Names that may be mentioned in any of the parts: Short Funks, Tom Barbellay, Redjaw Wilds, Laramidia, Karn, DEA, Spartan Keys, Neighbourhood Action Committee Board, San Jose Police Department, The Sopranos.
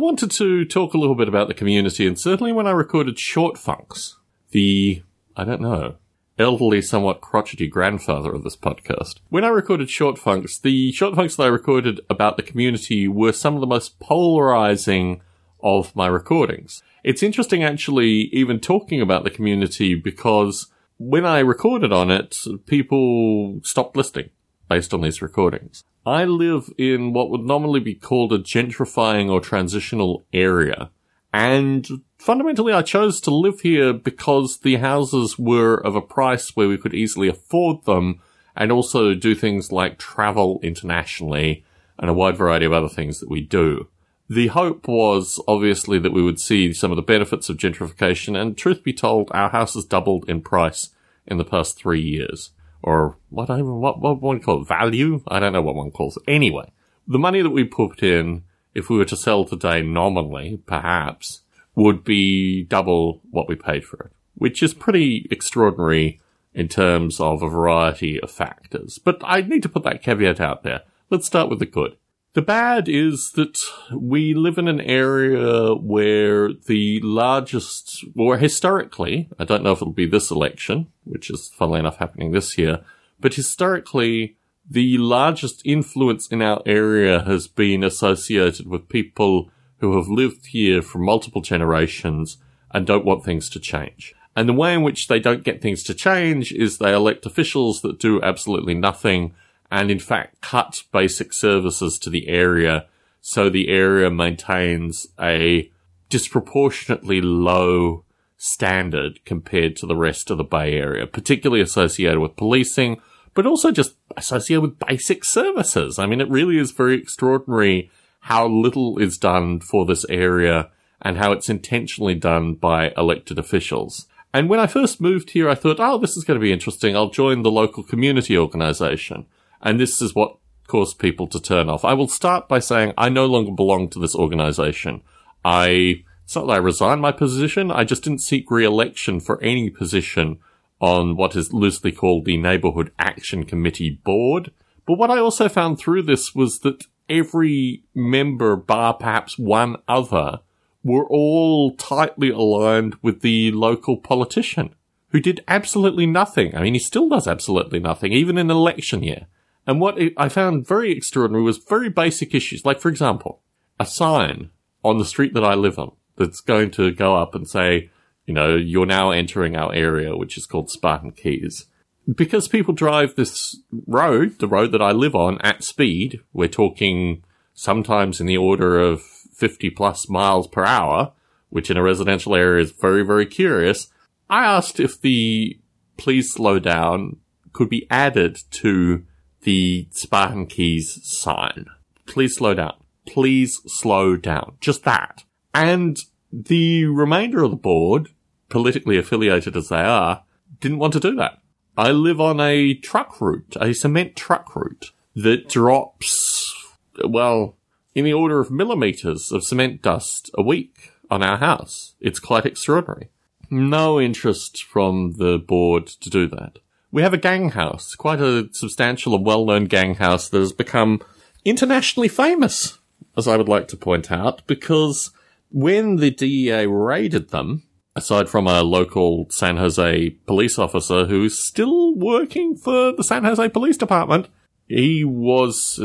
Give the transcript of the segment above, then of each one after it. wanted to talk a little bit about the community, and certainly when I recorded Short Funks, the, I don't know, elderly, somewhat crotchety grandfather of this podcast. When I recorded Short Funks, the Short Funks that I recorded about the community were some of the most polarizing of my recordings. It's interesting, actually, even talking about the community, because when I recorded on it, people stopped listening based on these recordings. I live in what would normally be called a gentrifying or transitional area, and fundamentally, I chose to live here because the houses were of a price where we could easily afford them, and also do things like travel internationally and a wide variety of other things that we do. The hope was, obviously, that we would see some of the benefits of gentrification, and truth be told, our house has doubled in price in the past 3 years. Or what one call it, value? I don't know what one calls it. Anyway, the money that we put in, if we were to sell today nominally, perhaps, would be double what we paid for it, which is pretty extraordinary in terms of a variety of factors. But I need to put that caveat out there. Let's start with the good. The bad is that we live in an area where the largest, or historically, I don't know if it'll be this election, which is funnily enough happening this year, but historically, the largest influence in our area has been associated with people who have lived here for multiple generations and don't want things to change. And the way in which they don't get things to change is they elect officials that do absolutely nothing and, in fact, cut basic services to the area, so the area maintains a disproportionately low standard compared to the rest of the Bay Area, particularly associated with policing, but also just associated with basic services. I mean, it really is very extraordinary how little is done for this area and how it's intentionally done by elected officials. And when I first moved here, I thought, oh, this is going to be interesting. I'll join the local community organization. And this is what caused people to turn off. I will start by saying I no longer belong to this organization. It's not that I resigned my position. I just didn't seek re-election for any position on what is loosely called the Neighbourhood Action Committee Board. But what I also found through this was that every member, bar perhaps one other, were all tightly aligned with the local politician, who did absolutely nothing. I mean, he still does absolutely nothing, even in an election year. And what I found very extraordinary was very basic issues. Like, for example, a sign on the street that I live on that's going to go up and say, you know, you're now entering our area, which is called Spartan Keys. Because people drive this road, the road that I live on, at speed, we're talking sometimes in the order of 50-plus miles per hour, which in a residential area is very, very curious. I asked if the please slow down could be added to the Spartan Keys sign. Please slow down. Please slow down. Just that. And the remainder of the board, politically affiliated as they are, didn't want to do that. I live on a truck route, a cement truck route that drops, well, in the order of millimeters of cement dust a week on our house. It's quite extraordinary. No interest from the board to do that. We have a gang house, quite a substantial and well-known gang house that has become internationally famous, as I would like to point out, because when the DEA raided them, aside from a local San Jose police officer who is still working for the San Jose Police Department, he was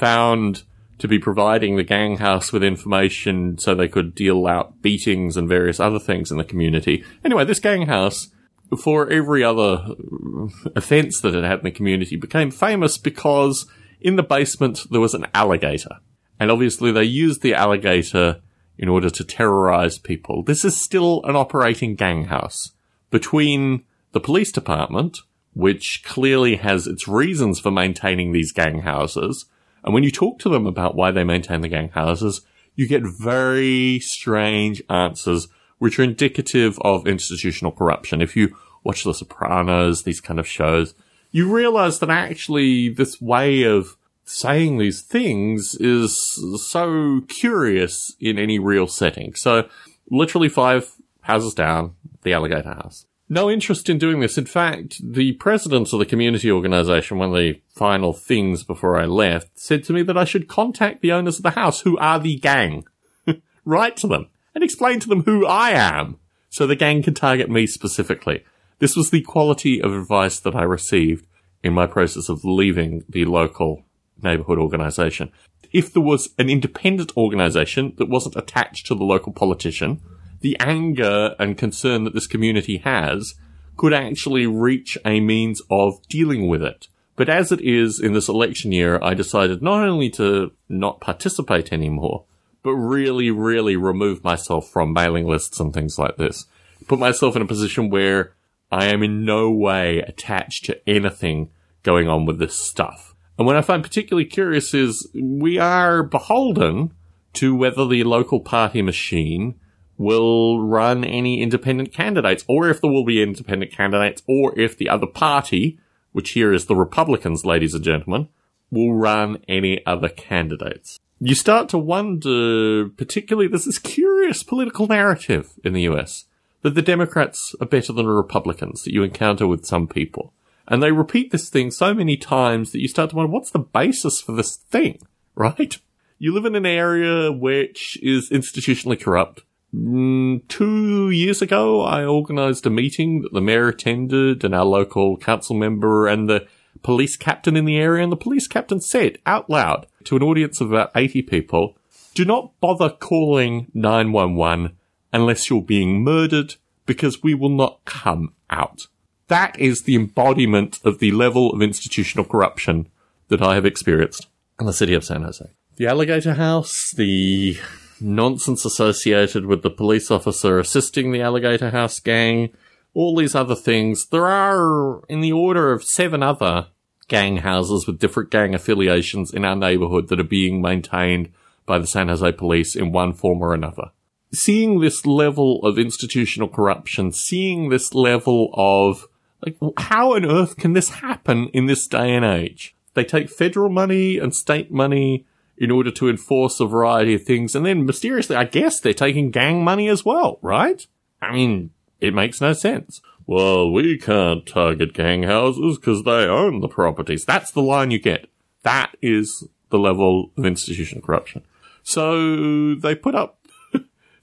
found to be providing the gang house with information so they could deal out beatings and various other things in the community. Anyway, this gang house, for every other offence that it had in the community, became famous because in the basement there was an alligator. And obviously they used the alligator in order to terrorize people. This is still an operating gang house between the police department, which clearly has its reasons for maintaining these gang houses. And when you talk to them about why they maintain the gang houses, you get very strange answers, which are indicative of institutional corruption. If you watch The Sopranos, these kind of shows, you realize that actually this way of saying these things is so curious in any real setting. So literally 5 houses down, the alligator house. No interest in doing this. In fact, the president of the community organization, one of the final things before I left, said to me that I should contact the owners of the house, who are the gang. write to them and explain to them who I am so the gang can target me specifically. This was the quality of advice that I received in my process of leaving the local neighbourhood organisation. If there was an independent organisation that wasn't attached to the local politician, the anger and concern that this community has could actually reach a means of dealing with it. But as it is, in this election year, I decided not only to not participate anymore, but really, really remove myself from mailing lists and things like this. Put myself in a position where I am in no way attached to anything going on with this stuff. And what I find particularly curious is we are beholden to whether the local party machine will run any independent candidates, or if there will be independent candidates, or if the other party, which here is the Republicans, ladies and gentlemen, will run any other candidates. You start to wonder, particularly there's this curious political narrative in the US, that the Democrats are better than the Republicans that you encounter with some people. And they repeat this thing so many times that you start to wonder, what's the basis for this thing, right? You live in an area which is institutionally corrupt. 2 years ago, I organised a meeting that the mayor attended and our local council member and the police captain in the area. And the police captain said out loud to an audience of about 80 people, do not bother calling 911 unless you're being murdered, because we will not come out. That is the embodiment of the level of institutional corruption that I have experienced in the city of San Jose. The alligator house, the nonsense associated with the police officer assisting the alligator house gang, all these other things. There are in the order of 7 other gang houses with different gang affiliations in our neighbourhood that are being maintained by the San Jose police in one form or another. Seeing this level of institutional corruption, seeing this level of, like, how on earth can this happen in this day and age? They take federal money and state money in order to enforce a variety of things. And then mysteriously, I guess they're taking gang money as well, right? I mean, it makes no sense. Well, we can't target gang houses because they own the properties. That's the line you get. That is the level of institutional corruption. So they put up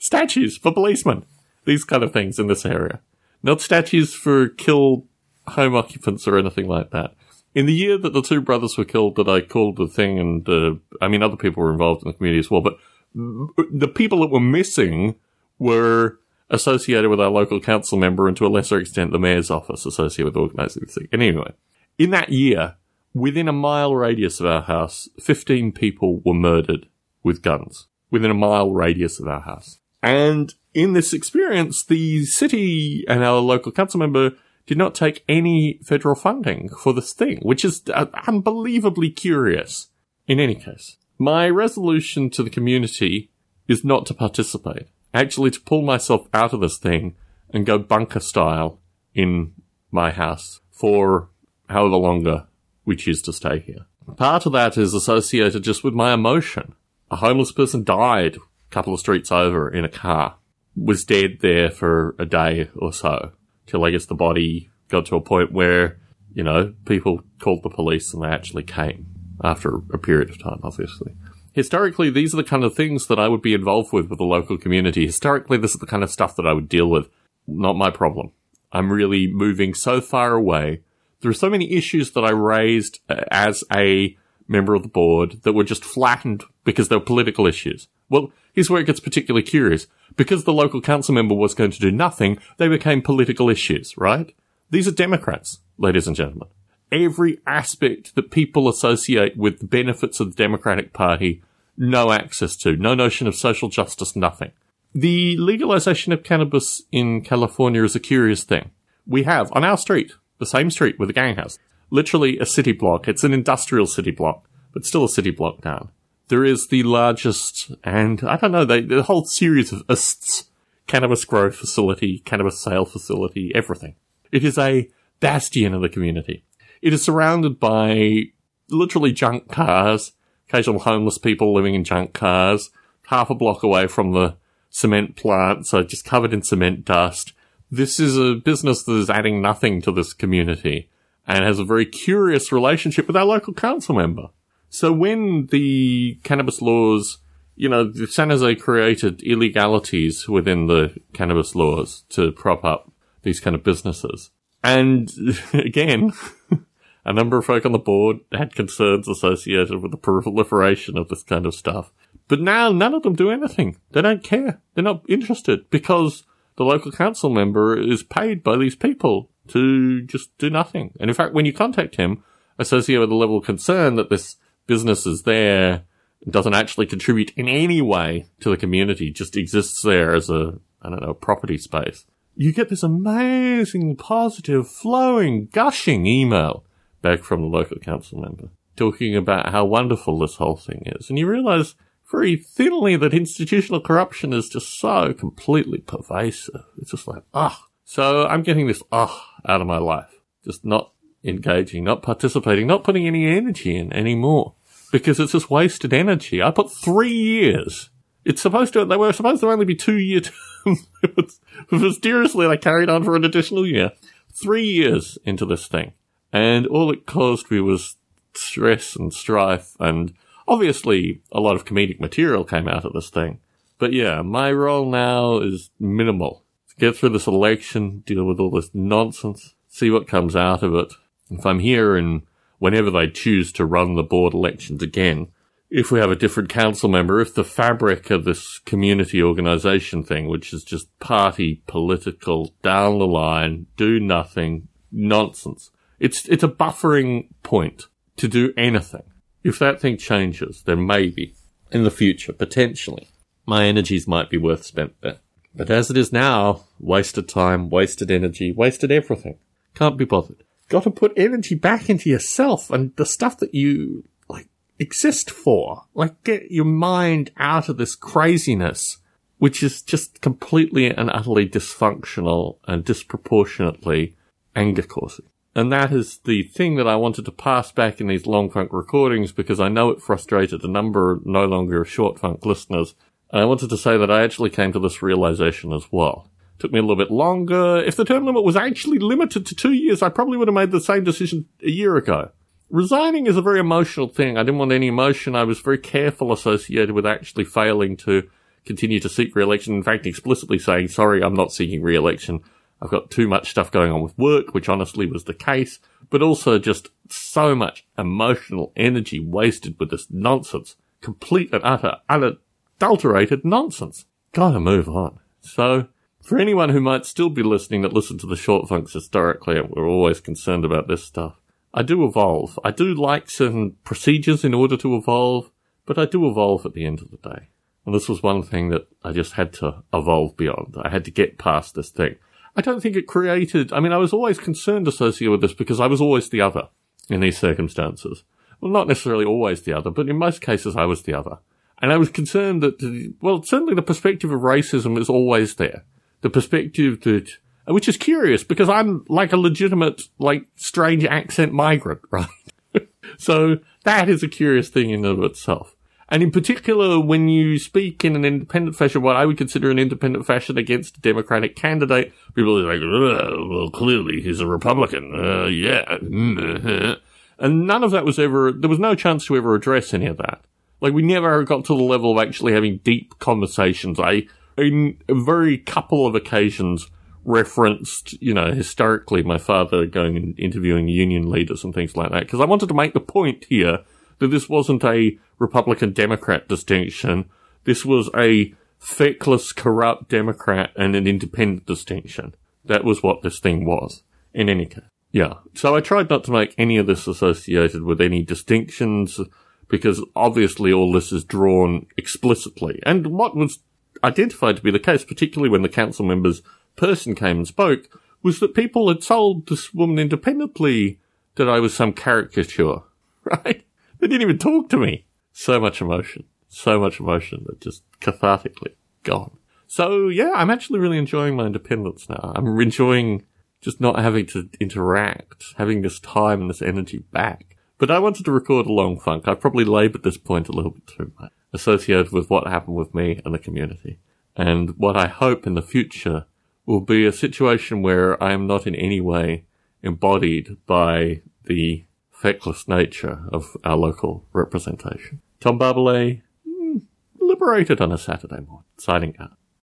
statues for policemen, these kind of things in this area. Not statues for killed home occupants or anything like that. In the year that the 2 brothers were killed that I called the thing, and I mean, other people were involved in the community as well, but the people that were missing were associated with our local council member and to a lesser extent the mayor's office associated with organising this thing. And anyway, in that year, within a mile radius of our house, 15 people were murdered with guns. Within a mile radius of our house. And in this experience, the city and our local council member did not take any federal funding for this thing, which is unbelievably curious. In any case, my resolution to the community is not to participate, actually to pull myself out of this thing and go bunker style in my house for however longer we choose to stay here. Part of that is associated just with my emotion. A homeless person died a couple of streets over in a car, was dead there for a day or so. Till I guess the body got to a point where, you know, people called the police and they actually came after a period of time, obviously. Historically, these are the kind of things that I would be involved with the local community. Historically, this is the kind of stuff that I would deal with. Not my problem. I'm really moving so far away. There are so many issues that I raised as a member of the board that were just flattened because they were political issues. Well, here's where it gets particularly curious. Because the local council member was going to do nothing, they became political issues, right? These are Democrats, ladies and gentlemen. Every aspect that people associate with the benefits of the Democratic Party, no access to, no notion of social justice, nothing. The legalization of cannabis in California is a curious thing. We have on our street, the same street with the gang house, literally a city block. It's an industrial city block, but still a city block down. There is the largest, and I don't know, the whole series of ISTs, cannabis grow facility, cannabis sale facility, everything. It is a bastion of the community. It is surrounded by literally junk cars, occasional homeless people living in junk cars, half a block away from the cement plant, so just covered in cement dust. This is a business that is adding nothing to this community and has a very curious relationship with our local council member. So when the cannabis laws you know, San Jose created illegalities within the cannabis laws to prop up these kind of businesses. And again, a number of folk on the board had concerns associated with the proliferation of this kind of stuff. But now none of them do anything. They don't care. They're not interested because the local council member is paid by these people to just do nothing. And in fact, when you contact him, associated with the level of concern that this business is there, doesn't actually contribute in any way to the community, just exists there as a, I don't know, property space. You get this amazing, positive, flowing, gushing email back from the local council member talking about how wonderful this whole thing is. And you realise very thinly that institutional corruption is just so completely pervasive. It's just like, ah. So I'm getting this out of my life. Just not engaging, not participating, not putting any energy in anymore. Because it's just wasted energy. I put 3 years. It's supposed to, they were supposed to only be 2 year terms. Mysteriously, I carried on for an additional year. 3 years into this thing. And all it caused me was stress and strife. And obviously, a lot of comedic material came out of this thing. But yeah, my role now is minimal. To get through this election, deal with all this nonsense, see what comes out of it. If I'm here and whenever they choose to run the board elections again, if we have a different council member, if the fabric of this community organisation thing, which is just party, political, down the line, do nothing, nonsense. It's a buffering point to do anything. If that thing changes, then maybe, in the future, potentially, my energies might be worth spent there. But as it is now, wasted time, wasted energy, wasted everything. Can't be bothered. Got to put energy back into yourself and the stuff that you, like, exist for. Like, get your mind out of this craziness, which is just completely and utterly dysfunctional and disproportionately anger-causing. And that is the thing that I wanted to pass back in these long funk recordings because I know it frustrated a number no longer of short funk listeners. And I wanted to say that I actually came to this realization as well. Took me a little bit longer. If the term limit was actually limited to 2 years, I probably would have made the same decision a year ago. Resigning is a very emotional thing. I didn't want any emotion. I was very careful associated with actually failing to continue to seek re-election. In fact, explicitly saying, sorry, I'm not seeking re-election. I've got too much stuff going on with work, which honestly was the case, but also just so much emotional energy wasted with this nonsense. Complete and utter, unadulterated nonsense. Gotta move on. So, for anyone who might still be listening that listened to the Short Funks historically, and we're always concerned about this stuff, I do evolve. I do like certain procedures in order to evolve, but I do evolve at the end of the day. And this was one thing that I just had to evolve beyond. I had to get past this thing. I don't think it created... I mean, I was always concerned associated with this because I was always the other in these circumstances. Well, not necessarily always the other, but in most cases I was the other. And I was concerned that... Well, certainly the perspective of racism is always there. The perspective that... Which is curious because I'm like a legitimate, like, strange accent migrant, right? So that is a curious thing in and of itself. And in particular, when you speak in an independent fashion, what I would consider an independent fashion against a Democratic candidate, people are like, well, clearly he's a Republican. And none of that was ever, there was no chance to ever address any of that. Like, we never got to the level of actually having deep conversations. I, in a very couple of occasions, referenced, you know, historically my father going and interviewing union leaders and things like that, because I wanted to make the point here that this wasn't a Republican-Democrat distinction. This was a feckless, corrupt Democrat and an independent distinction. That was what this thing was, in any case. Yeah, so I tried not to make any of this associated with any distinctions, because obviously all this is drawn explicitly. And what was identified to be the case, particularly when the council member's person came and spoke, was that people had sold this woman independently that I was some caricature, right? They didn't even talk to me. So much emotion that just cathartically gone. So, yeah, I'm actually really enjoying my independence now. I'm enjoying just not having to interact, having this time and this energy back. But I wanted to record a long funk. I've probably laboured this point a little bit too much, associated with what happened with me and the community. And what I hope in the future will be a situation where I am not in any way embodied by the feckless nature of our local representation. Tom Barbellay, liberated on a Saturday morning. Signing out.